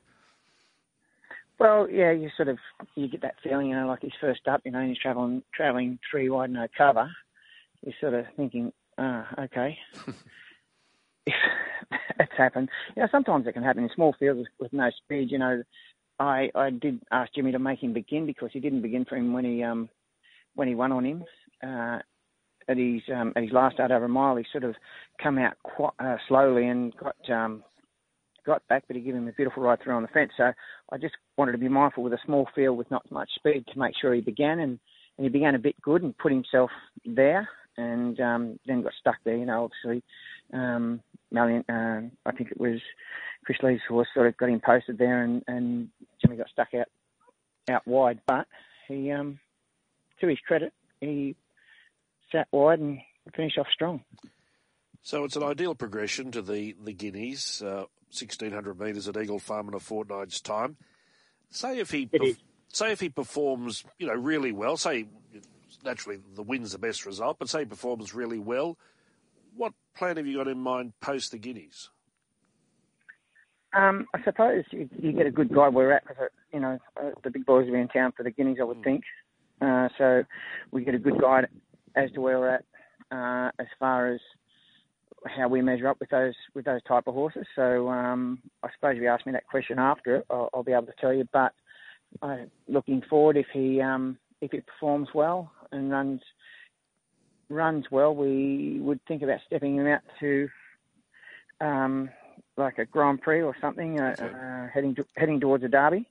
Well, yeah, you get that feeling, you know, like he's first up, you know, and he's travelling three wide, no cover. You're sort of thinking, okay, it's happened. You know, sometimes it can happen in small fields with no speed. You know, I did ask Jimmy to make him begin because he didn't begin for him when he won on him at his last start over a mile. He sort of come out quite slowly and got back, but he gave him a beautiful ride through on the fence. So I just wanted to be mindful with a small field with not much speed to make sure he began, and he began a bit good and put himself there, and then got stuck there. You know, obviously Mallion, I think it was Chris Lee's horse, sort of got him posted there, and Jimmy got stuck out wide. But he, to his credit, he sat wide and finished off strong. So it's an ideal progression to the Guineas, 1,600 metres at Eagle Farm in a fortnight's time. Say if he performs, you know, really well. Say naturally the win's the best result, but say he performs really well. What plan have you got in mind post the Guineas? I suppose you get a good guide where we're at, because, you know, the big boys will be in town for the Guineas, I would think. So we get a good guide as to where we're at as far as how we measure up with those type of horses. So I suppose if you ask me that question after it, I'll be able to tell you. But looking forward, if he performs well and runs well, we would think about stepping him out to like a Grand Prix or something, heading towards a derby.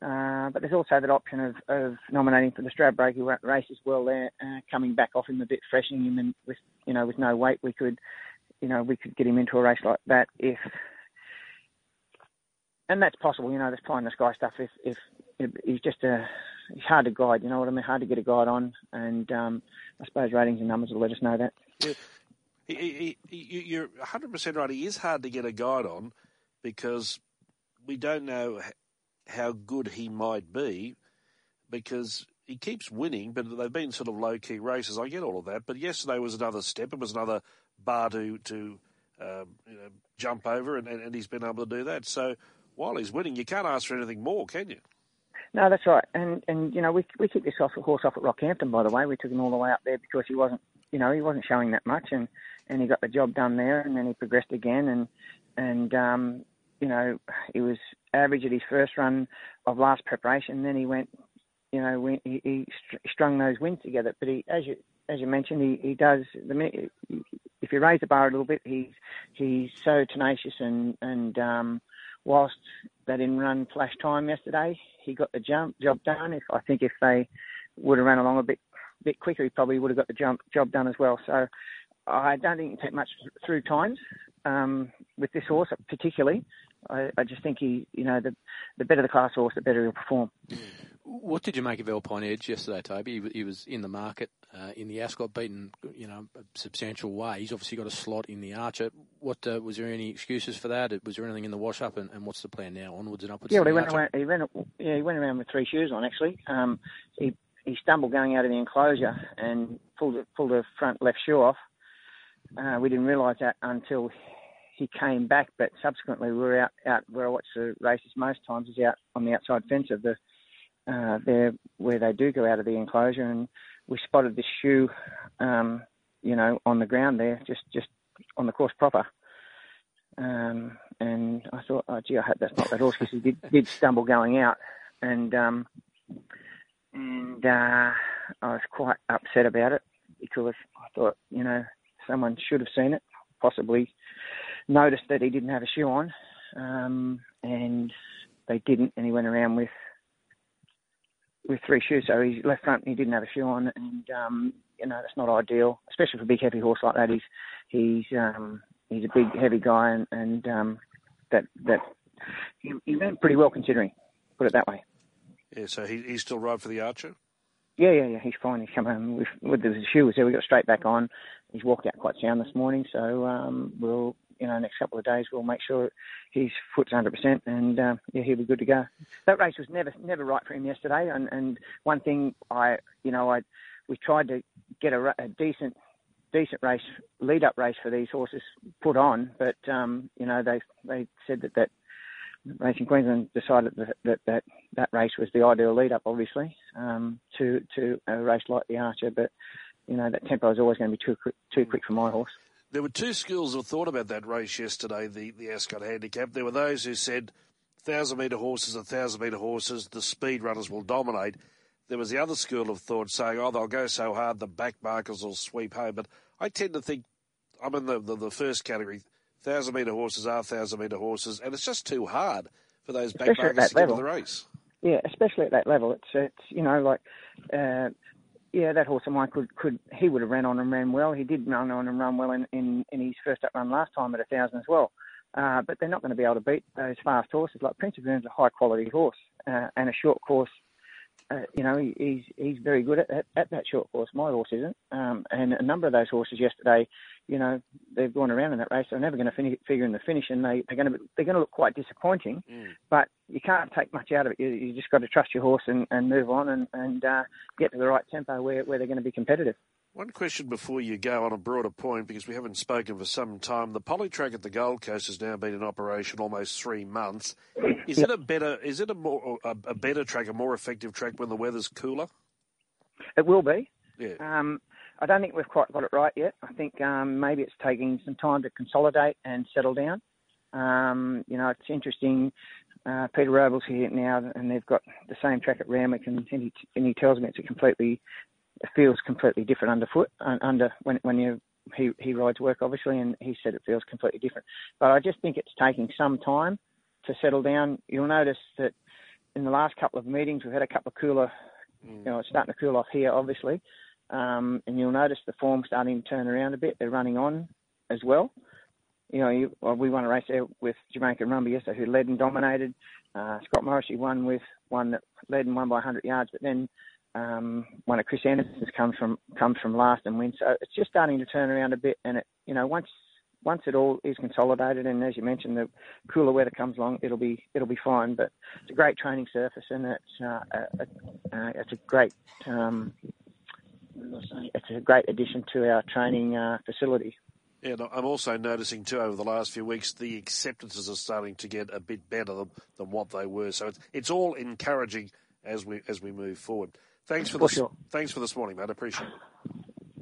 But there's also that option of nominating for the Stradbroke, who races well there, coming back off him a bit, freshening him, and with no weight, we could get him into a race like that if. And that's possible, you know. This pie in the sky stuff. If he's just he's hard to guide, you know what I mean. Hard to get a guide on, and I suppose ratings and numbers will let us know that. Yeah. You're 100% right. He is hard to get a guide on because we don't know how good he might be, because he keeps winning, but they've been sort of low key races. I get all of that, but yesterday was another step. It was another bar to jump over, and he's been able to do that. So. While he's winning, you can't ask for anything more, can you? No, that's right. And you know, we took this horse off at Rockhampton, by the way. We took him all the way up there because he wasn't showing that much, and he got the job done there, and then he progressed again, and you know, he was average at his first run of last preparation. Then he went, you know, he strung those wins together. But he, as you mentioned, he does. The minute, if you raise the bar a little bit, he's so tenacious and. Whilst they didn't run flash time yesterday, he got the job done. I think if they would have run along a bit quicker, he probably would have got the job done as well. So I don't think it can take much through times with this horse, particularly. I just think he, you know, the better the class horse, the better he'll perform. What did you make of Alpine Edge yesterday, Toby? He was in the market in the Ascot, beaten, you know, a substantial way. He's obviously got a slot in the Archer. What was there any excuses for that? Was there anything in the wash-up? And what's the plan now, onwards and upwards? Yeah, well, he went around with three shoes on. Actually, he stumbled going out of the enclosure and pulled the front left shoe off. We didn't realise that until he came back, but subsequently we were out where I watch the races most times is out on the outside fence of the there where they do go out of the enclosure, and we spotted this shoe, on the ground there, just on the course proper. And I thought, oh gee, I hope that's not that horse, because he did stumble going out, and I was quite upset about it, because I thought, you know, someone should have seen it, possibly noticed that he didn't have a shoe on, and they didn't, and he went around with three shoes. So he's left front, he didn't have a shoe on, and that's not ideal, especially for a big heavy horse like that. He's a big heavy guy, and that he went pretty well considering, put it that way. Yeah, so he's still right for the Archer. Yeah, he's fine. He's come home with the shoes there. We got straight back on. He's walked out quite sound this morning, so we'll, next couple of days we'll make sure his foot's 100%, and he'll be good to go. That race was never right for him yesterday, and one thing we tried to get a decent race, lead-up race for these horses put on, but they said that Racing Queensland decided that race was the ideal lead-up, obviously, to a race like the Archer. But, that tempo is always going to be too quick for my horse. There were two schools of thought about that race yesterday, the Ascot Handicap. There were those who said 1,000-metre horses are 1,000-metre horses, the speed runners will dominate. There was the other school of thought saying, oh, they'll go so hard the backmarkers will sweep home. But I tend to think I'm in the first category. 1,000-metre horses are 1,000-metre horses, and it's just too hard for those backmarkers to get to the race. Yeah, especially at that level. It's that horse of mine he would have ran on and ran well. He did run on and run well in his first up run last time at 1,000 as well. But they're not going to be able to beat those fast horses. Like Prince of Burn's a high-quality horse, and a short course. He's very good at that short course. My horse isn't. And a number of those horses yesterday, they've gone around in that race. They're never going to figure in the finish, and they're going to look quite disappointing. Mm. But you can't take much out of it. You just got to trust your horse and move on and get to the right tempo where they're going to be competitive. One question before you go on a broader point, because we haven't spoken for some time. The poly track at the Gold Coast has now been in operation almost 3 months. Is it a better track, a more effective track when the weather's cooler? It will be. Yeah. I don't think we've quite got it right yet. I think maybe it's taking some time to consolidate and settle down. It's interesting. Peter Robles here now, and they've got the same track at Randwick, and he tells me it feels completely different underfoot, when he rides work, obviously, and he said it feels completely different. But I just think it's taking some time to settle down. You'll notice that in the last couple of meetings, we've had a couple of cooler, it's starting to cool off here, obviously, and you'll notice the form starting to turn around a bit. They're running on as well. We won a race there with Jamaica Rumba yesterday, who led and dominated. Scott Morrissey won with one that led and won by 100 yards, but then one of Chris Anderson's comes from last and wins. So it's just starting to turn around a bit, and it, once it all is consolidated, and as you mentioned, the cooler weather comes along, it'll be fine. But it's a great training surface, and it's a great addition to our training facility. Yeah, and I'm also noticing too over the last few weeks the acceptances are starting to get a bit better than what they were. So it's all encouraging as we move forward. Thanks for this morning, mate. I appreciate it.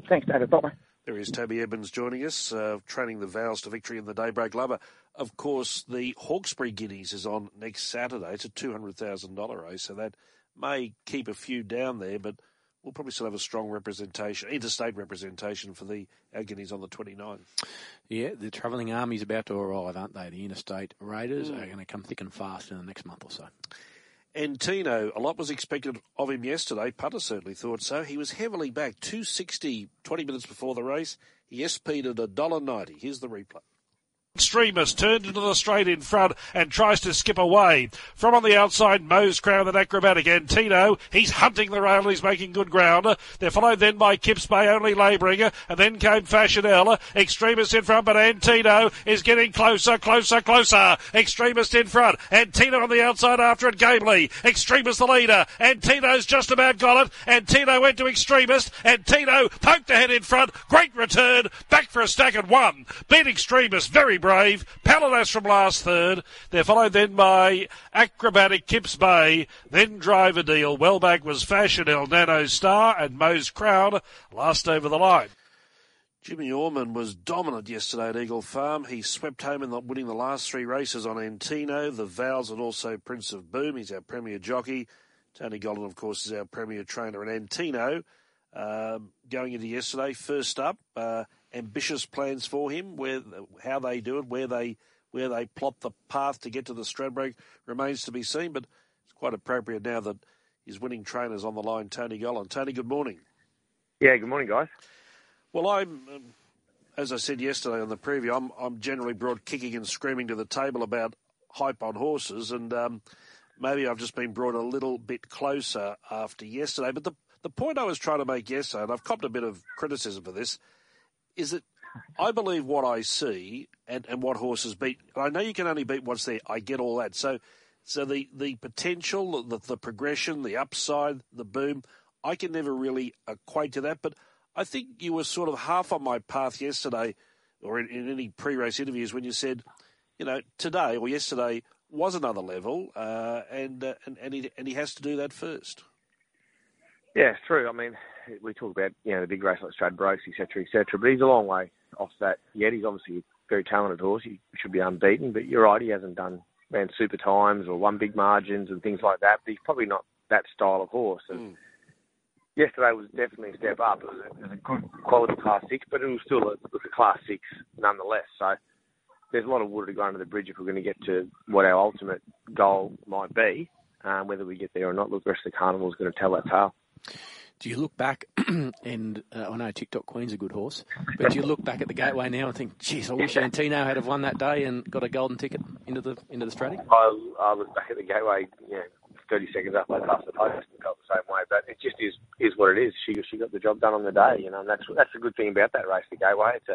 Thanks, David. Bye. There is Toby Evans joining us, training the Vows to Victory in the Daybreak Lover. Of course, the Hawkesbury Guineas is on next Saturday. It's a $200,000 race, so that may keep a few down there, but we'll probably still have a strong interstate representation for the Guineas on the 29th. Yeah, the travelling army's about to arrive, aren't they? The interstate raiders are going to come thick and fast in the next month or so. And Tino, a lot was expected of him yesterday. Putter certainly thought so. He was heavily back, 260, 20 minutes before the race. He SP'd at $1.90. Here's the replay. Extremis turned into the straight in front and tries to skip away. From on the outside, Moe's Crown and Acrobatic. Antino, he's hunting the rail and he's making good ground. They're followed then by Kips Bay, Only Labouring, and then came Fashionella. Extremis in front, but Antino is getting closer, closer, closer. Extremis in front. Antino on the outside after it, gamely. Extremis the leader. Antino's just about got it. Antino went to Extremis. Antino poked ahead in front. Great return. Back for a stack and won. Beat Extremis. Very brave. Paladas from last third. They're followed then by Acrobatic, Kips Bay, then Driver Deal. Well back was Fashion, El Nano Star and Moe's Crown last over the line. Jimmy Orman was dominant yesterday at Eagle Farm. He swept home in winning the last three races on Antino, The Vows, and also Prince of Boom. He's our premier jockey. Tony Golden, of course, is our premier trainer. And Antino, going into yesterday, first up, ambitious plans for him, how they do it, where they plot the path to get to the Stradbroke remains to be seen, but it's quite appropriate now that his winning trainer's on the line, Tony Gollan. Tony, good morning. Yeah, good morning, guys. Well, I'm, as I said yesterday on the preview, I'm generally brought kicking and screaming to the table about hype on horses, and maybe I've just been brought a little bit closer after yesterday. But the point I was trying to make yesterday, and I've copped a bit of criticism for this, is that I believe what I see and what horses beat. And I know you can only beat what's there. I get all that. So the potential, the progression, the upside, the boom, I can never really equate to that. But I think you were sort of half on my path yesterday or in any pre-race interviews when you said, you know, today or yesterday was another level and he has to do that first. Yeah, true. I mean, we talk about, you know, the big race like Stradbroke, et cetera, but he's a long way off that yet. He's obviously a very talented horse. He should be unbeaten, but you're right, he hasn't ran super times or won big margins and things like that, but he's probably not that style of horse. And yesterday was definitely a step up. It was a good quality class six, but it was still a class six nonetheless. So there's a lot of water to go under the bridge if we're going to get to what our ultimate goal might be. Whether we get there or not, look, the rest of the carnival is going to tell that tale. Do you look back and I know TikTok Queen's a good horse, but do you look back at the Gateway now and think, geez, I wish Antino had have won that day and got a golden ticket into the Stradbroke? I look back at the Gateway, you know, 30 seconds after I passed the post and felt the same way, but it just is what it is. She got the job done on the day, you know, and that's the good thing about that race, the Gateway. It's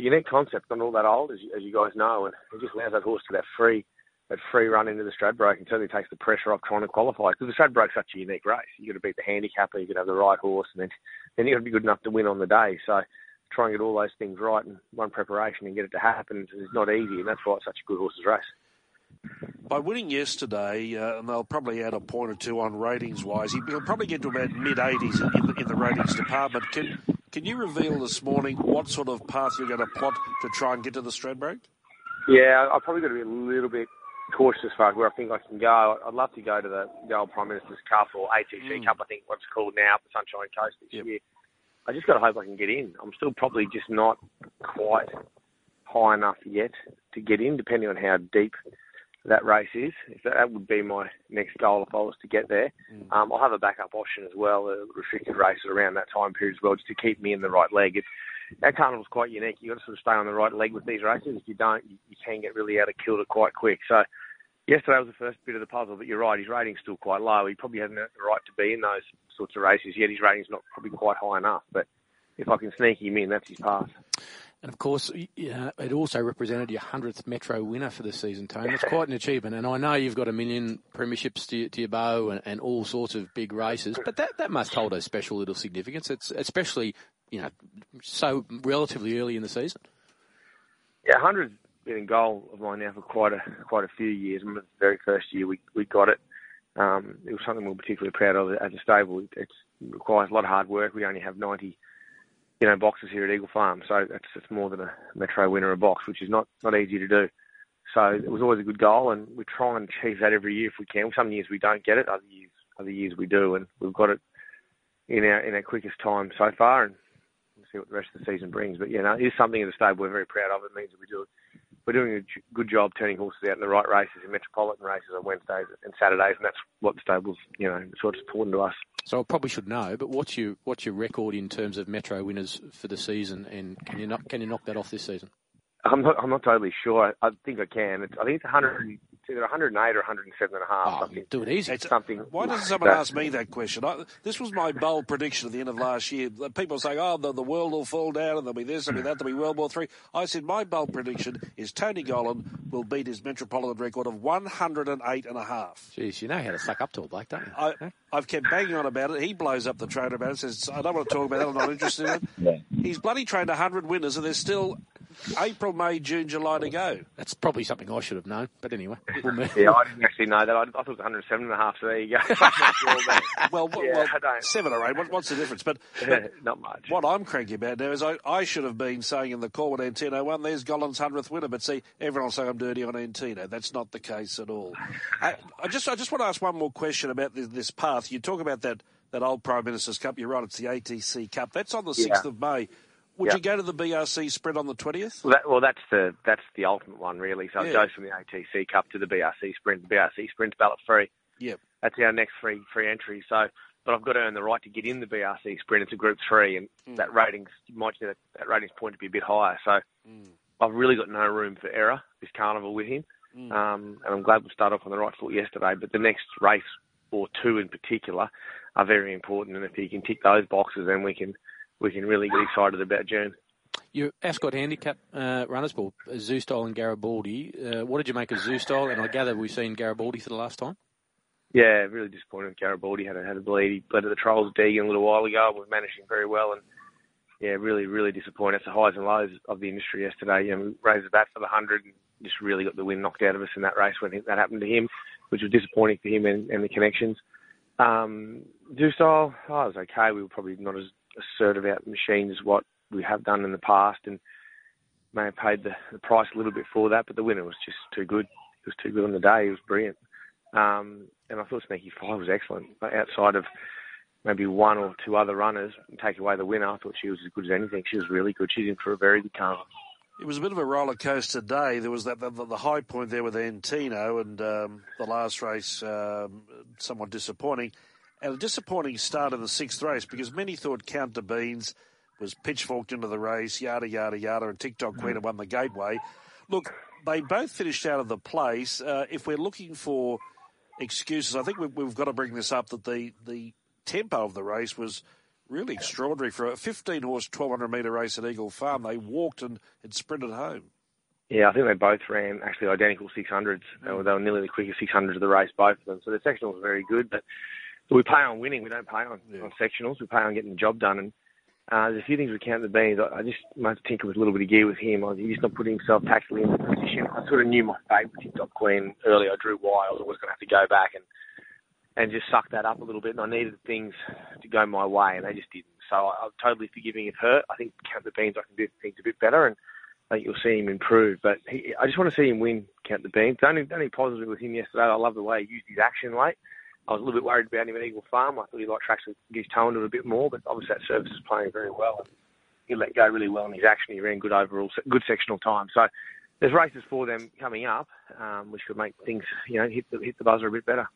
a unique concept, not all that old, as you guys know, and it just allows that horse to that free run into the Stradbroke and certainly takes the pressure off trying to qualify. Because the Stradbroke's such a unique race. You've got to beat the handicapper, you've got to have the right horse, and then you've got to be good enough to win on the day. So try and get all those things right in one preparation and get it to happen is not easy, and that's why it's such a good horse's race. By winning yesterday, and they'll probably add a point or two on ratings-wise, he'll probably get to about mid-80s in the ratings department. Can you reveal this morning what sort of path you're going to plot to try and get to the Stradbroke? Yeah, I've probably got to be a little bit cautious as far as where I think I can go. I'd love to go to the old Prime Minister's Cup or ATC Cup, I think what it's called now, the Sunshine Coast this year. I just got to hope I can get in. I'm still probably just not quite high enough yet to get in, depending on how deep that race is. That would be my next goal if I was to get there. I'll have a backup option as well, a restricted race around that time period as well, just to keep me in the right leg. That carnival's quite unique. You've got to sort of stay on the right leg with these races. If you don't, you can get really out of kilter quite quick. So yesterday was the first bit of the puzzle, but you're right, his rating's still quite low. He probably hasn't had the right to be in those sorts of races yet. His rating's not probably quite high enough, but if I can sneak him in, that's his path. And, of course, it also represented your 100th Metro winner for the season, Tony. It's quite an achievement. And I know you've got a million premierships to your bow and all sorts of big races, but that must hold a special little significance, it's especially, you know, so relatively early in the season. Yeah, 100's been a goal of mine now for quite a few years. I remember the very first year we got it. It was something we were particularly proud of as a stable. It requires a lot of hard work. We only have 90... you know, boxes here at Eagle Farm, so it's more than a Metro winner a box, which is not easy to do. So it was always a good goal, and we try and achieve that every year if we can. Some years we don't get it, other years we do, and we've got it in our quickest time so far, and we'll see what the rest of the season brings. But, you know, it is something at the stable we're very proud of. It means that we're doing a good job turning horses out in the right races, in metropolitan races on Wednesdays and Saturdays, and that's what the stable's, you know, sort of important to us. So I probably should know, but what's your record in terms of Metro winners for the season, and can you knock that off this season? I'm not totally sure. I think I can. I think it's 100. It's either 108 or 107.5. Oh, you do it easy. Why doesn't someone ask me that question? This was my bold prediction at the end of last year. People saying, "Oh, the world will fall down, and there'll be this, and there'll be that, there'll be World War III." I said my bold prediction is Tony Golan will beat his metropolitan record of 108.5. Jeez, you know how to suck up to it, Blake, don't you? I've kept banging on about it. He blows up the trainer about it. Says, "I don't want to talk about that. I'm not interested in it." Yeah. He's bloody trained 100 winners, and there's still April, May, June, July to go. That's probably something I should have known, but anyway. Yeah, I didn't actually know that. I thought it was 107.5, so there you go. Well, 7 or 8, what's the difference? But not much. What I'm cranky about now is I should have been saying in the call when Antino won, there's Golan's 100th winner, but see, everyone will say I'm dirty on Antino. That's not the case at all. I just want to ask one more question about this path. You talk about that old Prime Minister's Cup. You're right, it's the ATC Cup. That's on the 6th of May. Would you go to the BRC spread on the 20th? Well, that's the ultimate one, really. So it goes from the ATC Cup to the BRC Sprint. The BRC Sprint's ballot free. Yep. That's our next free entry. So, but I've got to earn the right to get in the BRC Sprint. It's a Group 3, and that ratings point to be a bit higher. So I've really got no room for error this carnival with him. And I'm glad we started off on the right foot yesterday. But the next race, or two in particular, are very important. And if you can tick those boxes, then we can really get excited about June. Your Ascot Handicap runners ball, Zoo Style and Garibaldi. What did you make of Zoo Style? And I gather we've seen Garibaldi for the last time. Yeah, really disappointed with Garibaldi. Had a bleed. He bled at the trials at Deegan a little while ago. We've managed him very well. And, yeah, really, really disappointed. That's the highs and lows of the industry yesterday. You know, we raised the bat for the 100 and just really got the wind knocked out of us in that race when that happened to him, which was disappointing for him and the connections. Zoo Style, I was okay. We were probably not as assertive out machines as what we have done in the past, and may have paid the price a little bit for that, but the winner was just too good. It was too good on the day. It was brilliant. And I thought Sneaky 5 was excellent. Outside of maybe one or two other runners, and take away the winner, I thought she was as good as anything. She was really good. She's in for a very good carnival. It was a bit of a roller coaster day. There was the high point there with Antino, and the last race somewhat disappointing. And a disappointing start of the sixth race, because many thought Count de Beans was pitchforked into the race, yada, yada, yada, and TikTok Queen had won the Gateway. Look, they both finished out of the place. If we're looking for excuses, I think we've got to bring this up, that the tempo of the race was really extraordinary. For a 15-horse, 1,200-metre race at Eagle Farm, they walked and sprinted home. Yeah, I think they both ran actually identical 600s. They were nearly the quickest 600s of the race, both of them. So the sectional was very good, but we pay on winning. We don't pay on sectionals. We pay on getting the job done. And there's a few things we count the beans. I just might tinker with a little bit of gear with him. He's just not putting himself tactically into position. I sort of knew my fate with TikTok Queen early. I drew wide. I was always going to have to go back and just suck that up a little bit. And I needed things to go my way, and they just didn't. So I'm totally forgiving of her. I think count the beans, I can do things a bit better, and I think you'll see him improve. But I just want to see him win count the beans. The only positive with him yesterday, I love the way he used his action late. I was a little bit worried about him at Eagle Farm. I thought he liked to actually get his toe into it a bit more, but obviously that service is playing very well. He let go really well in his action. He ran good overall, good sectional time. So there's races for them coming up, which could make things, hit the buzzer a bit better.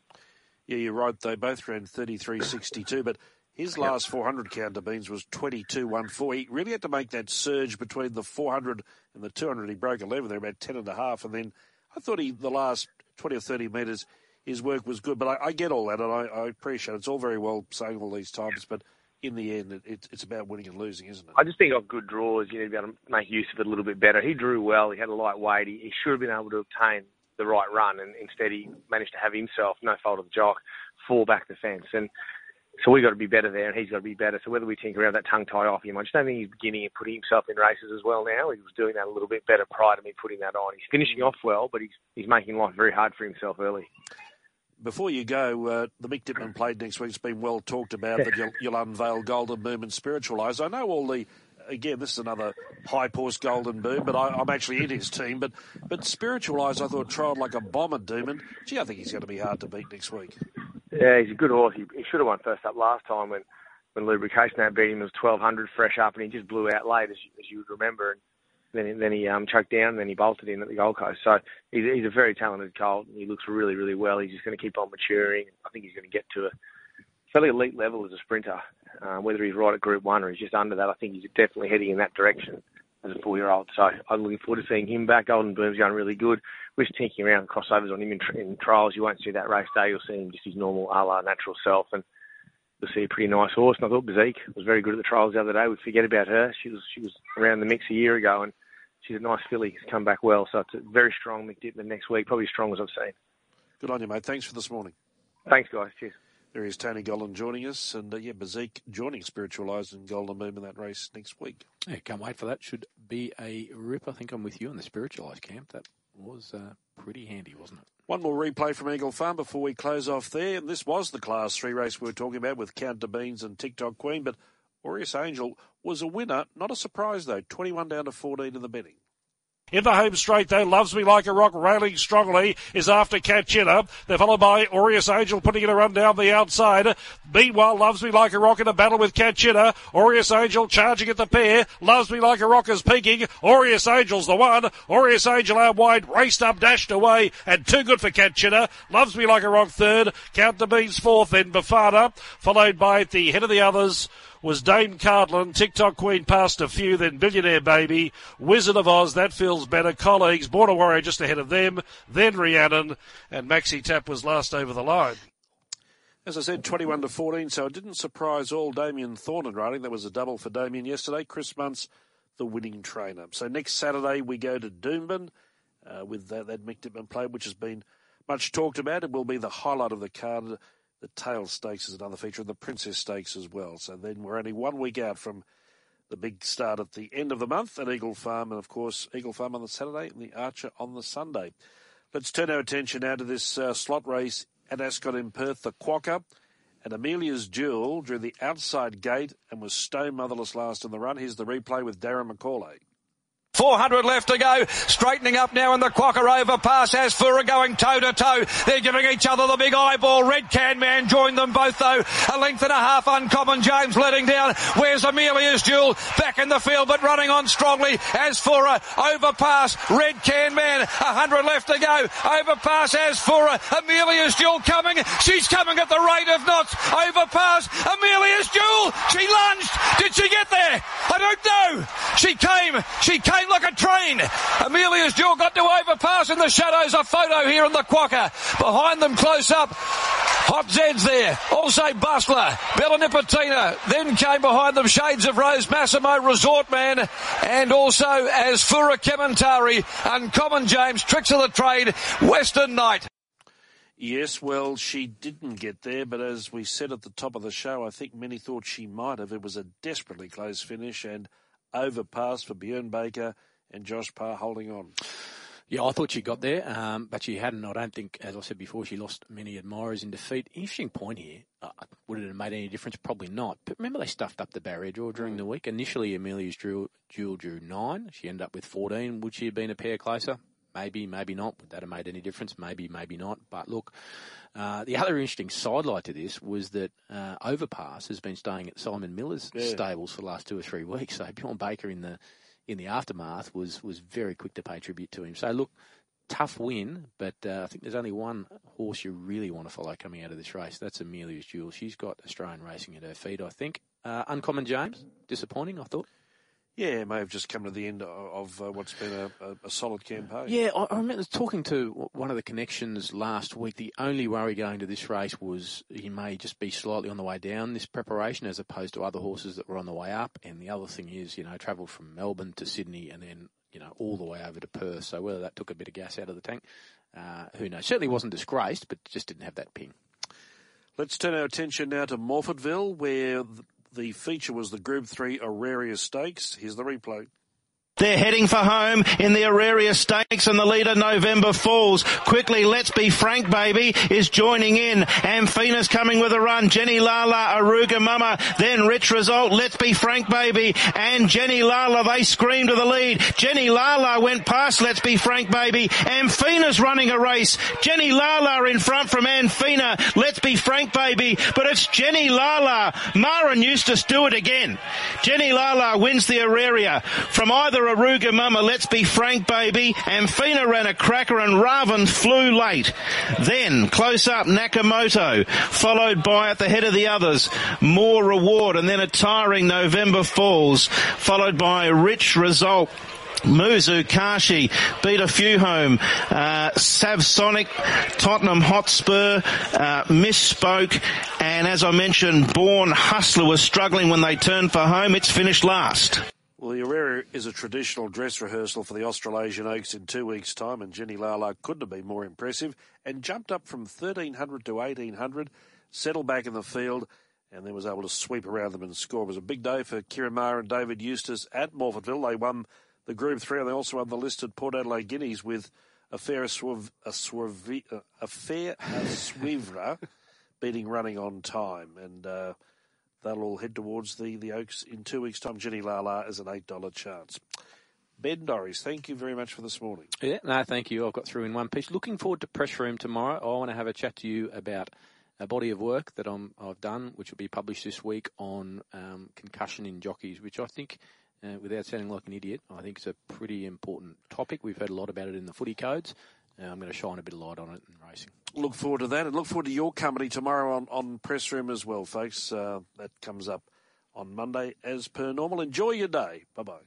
Yeah, you're right. They both ran 33.62, but his last 400 count to beans was 22.14. He really had to make that surge between the 400 and the 200. He broke 11 there, about 10.5, and then I thought the last 20 or 30 metres, his work was good, but I get all that, and I appreciate it. It's all very well saying all these times, but in the end, it's about winning and losing, isn't it? I just think of good draws. You need to be able to make use of it a little bit better. He drew well. He had a light weight. He should have been able to obtain the right run, and instead he managed to have himself, no fault of the jock, fall back the fence. And so we've got to be better there, and he's got to be better. So whether we tinker around that tongue-tie off him, I just don't think he's beginning and putting himself in races as well now. He was doing that a little bit better prior to me putting that on. He's finishing off well, but he's making life very hard for himself early. Before you go, the Mick Dittman played next week. It's been well talked about that you'll unveil Golden Boom and Spiritualised. I know this is another high horse Golden Boom, but I'm actually in his team. But Spiritualised, I thought, trialled like a bomb at Doomben. Gee, I think he's going to be hard to beat next week. Yeah, he's a good horse. He should have won first up last time when Lubrication had beat him. It was 1,200 fresh up, and he just blew out late, as you would remember. And Then he choked down, and then he bolted in at the Gold Coast. So he's a very talented colt, and he looks really, really well. He's just going to keep on maturing. I think he's going to get to a fairly elite level as a sprinter, whether he's right at Group 1 or he's just under that. I think he's definitely heading in that direction. as a 4-year-old. So I'm looking forward to seeing him back. Golden Boom's going really good. We're just tinking around crossovers on him in trials. You won't see that race day. You'll see him just his normal a la natural self, and you'll see a pretty nice horse. And I thought Zaaki was very good at the trials the other day. We forget about her. She was around the mix a year ago, and she's a nice filly. She's come back well. So it's a very strong McDipman next week, probably as strong as I've seen. Good on you, mate. Thanks for this morning. Thanks, guys. Cheers. There is Tony Gollan joining us, and Zaaki joining Spiritualised and Golden Boom in that race next week. Yeah, can't wait for that. Should be a rip. I think I'm with you on the Spiritualised camp. That was pretty handy, wasn't it? One more replay from Eagle Farm before we close off there. And this was the Class 3 race we were talking about with Count de Beans and TikTok Queen, but Aureus Angel was a winner. Not a surprise, though. 21 down to 14 in the betting. In the home straight, though, Loves Me Like a Rock, railing strongly, is after Catch It Up. They're followed by Aureus Angel, putting in a run down the outside. Meanwhile, Loves Me Like a Rock in a battle with Catch It Up. Aureus Angel charging at the pair. Loves Me Like a Rock is peaking. Aureus Angel's the one. Aureus Angel out wide, raced up, dashed away, and too good for Catch It Up. Loves Me Like a Rock third. Count the Beans fourth, then Bafana, followed by at the head of the others was Dame Cardlin, TikTok Queen passed a few, then Billionaire Baby, Wizard of Oz, That Feels Better, Colleagues, Border Warrior just ahead of them, then Rhiannon, and Maxi Tap was last over the line. As I said, 21 to 14, so it didn't surprise all Damien Thornton riding. That was a double for Damien yesterday. Chris Muntz, the winning trainer. So next Saturday we go to Doomben with that McDipman play, which has been much talked about. It will be the highlight of the card. The Tail Stakes is another feature, and the Princess Stakes as well. So then we're only 1 week out from the big start at the end of the month at Eagle Farm, and, of course, Eagle Farm on the Saturday and the Archer on the Sunday. Let's turn our attention now to this slot race at Ascot in Perth, the Quokka, and Amelia's Duel drew the outside gate and was stone motherless last in the run. Here's the replay with Darren McCauley. 400 left to go, straightening up now in the Quokka overpass, as Fura going toe-to-toe, they're giving each other the big eyeball, Red Can Man joined them both though, a length and a half, Uncommon James letting down, where's Amelia's Duel, back in the field but running on strongly, as Fura overpass, Red Can Man, 100 left to go, overpass as Fura, Amelia's Duel coming, she's coming at the rate of knots, overpass, Amelia's Duel, she lunged, did she get there? I don't know, she came like a train. Amelia's Duel got to overpass in the shadows. A photo here in the Quokka. Behind them close up. Hot Zed's there. Also Bustler. Bella Nipotina. Then came behind them Shades of Rose, Massimo, Resort Man. And also as Fura Kemantari, Uncommon James, Tricks of the Trade, Western Knight. Yes, well, she didn't get there, but as we said at the top of the show, I think many thought she might have. It was a desperately close finish and overpass for Bjorn Baker and Josh Parr holding on. Yeah, I thought she got there, but she hadn't. I don't think, as I said before, she lost many admirers in defeat. Interesting point here. Would it have made any difference? Probably not. But remember, they stuffed up the barrier draw during the week. Initially, Amelia's Duel drew 9. She ended up with 14. Would she have been a pair closer? Maybe, maybe not. Would that have made any difference? Maybe, maybe not. But look, the other interesting sidelight to this was that Overpass has been staying at Simon Miller's stables for the last 2 or 3 weeks. So Bjorn Baker in the aftermath was very quick to pay tribute to him. So look, tough win, but I think there's only one horse you really want to follow coming out of this race. That's Amelia's Duel. She's got Australian racing at her feet, I think. Uncommon James, disappointing, I thought. Yeah, it may have just come to the end of what's been a solid campaign. Yeah, I remember talking to one of the connections last week. The only worry going to this race was he may just be slightly on the way down this preparation as opposed to other horses that were on the way up. And the other thing is, travelled from Melbourne to Sydney and then, all the way over to Perth. So whether that took a bit of gas out of the tank, who knows. Certainly wasn't disgraced, but just didn't have that ping. Let's turn our attention now to Morfordville, where the feature was the Group 3 Auraria Stakes. Here's the replay. They're heading for home in the Auraria Stakes and the leader November Falls. Quickly, Let's Be Frank Baby is joining in. Amphina's coming with a run. Jenny Lala, Aruga Mama, then Rich Result, Let's Be Frank Baby and Jenny Lala. They scream to the lead. Jenny Lala went past Let's Be Frank Baby. Amphina's running a race. Jenny Lala in front from Amphina. Let's Be Frank Baby, but it's Jenny Lala. Mara and Eustace do it again. Jenny Lala wins the Auraria from either Aruga Mama, Let's Be Frank Baby, Amphina ran a cracker, and Raven flew late. Then close up Nakamoto, followed by at the head of the others More Reward, and then a tiring November Falls, followed by Rich Result. Muzu, Kashi, beat a few home, Savsonic, Tottenham Hotspur, Misspoke, and as I mentioned, Born Hustler was struggling when they turned for home. It's finished last. Well, the Arera is a traditional dress rehearsal for the Australasian Oaks in 2 weeks' time, and Jenny Lala couldn't have been more impressive, and jumped up from 1,300 to 1,800, settled back in the field, and then was able to sweep around them and score. It was a big day for Ciaran Maher and David Eustace at Morphettville. They won the Group 3, and they also won the listed Port Adelaide Guineas with a fair Aswivra beating Running on Time. And that'll all head towards the Oaks in 2 weeks' time. Jenny Lala is an $8 chance. Ben Dorries, thank you very much for this morning. Yeah, no, thank you. I've got through in one piece. Looking forward to Press Room tomorrow. I want to have a chat to you about a body of work that I've done, which will be published this week on concussion in jockeys, which I think... without sounding like an idiot, I think it's a pretty important topic. We've heard a lot about it in the footy codes. I'm going to shine a bit of light on it in racing. Look forward to that, and look forward to your company tomorrow on Press Room as well, folks. That comes up on Monday as per normal. Enjoy your day. Bye-bye.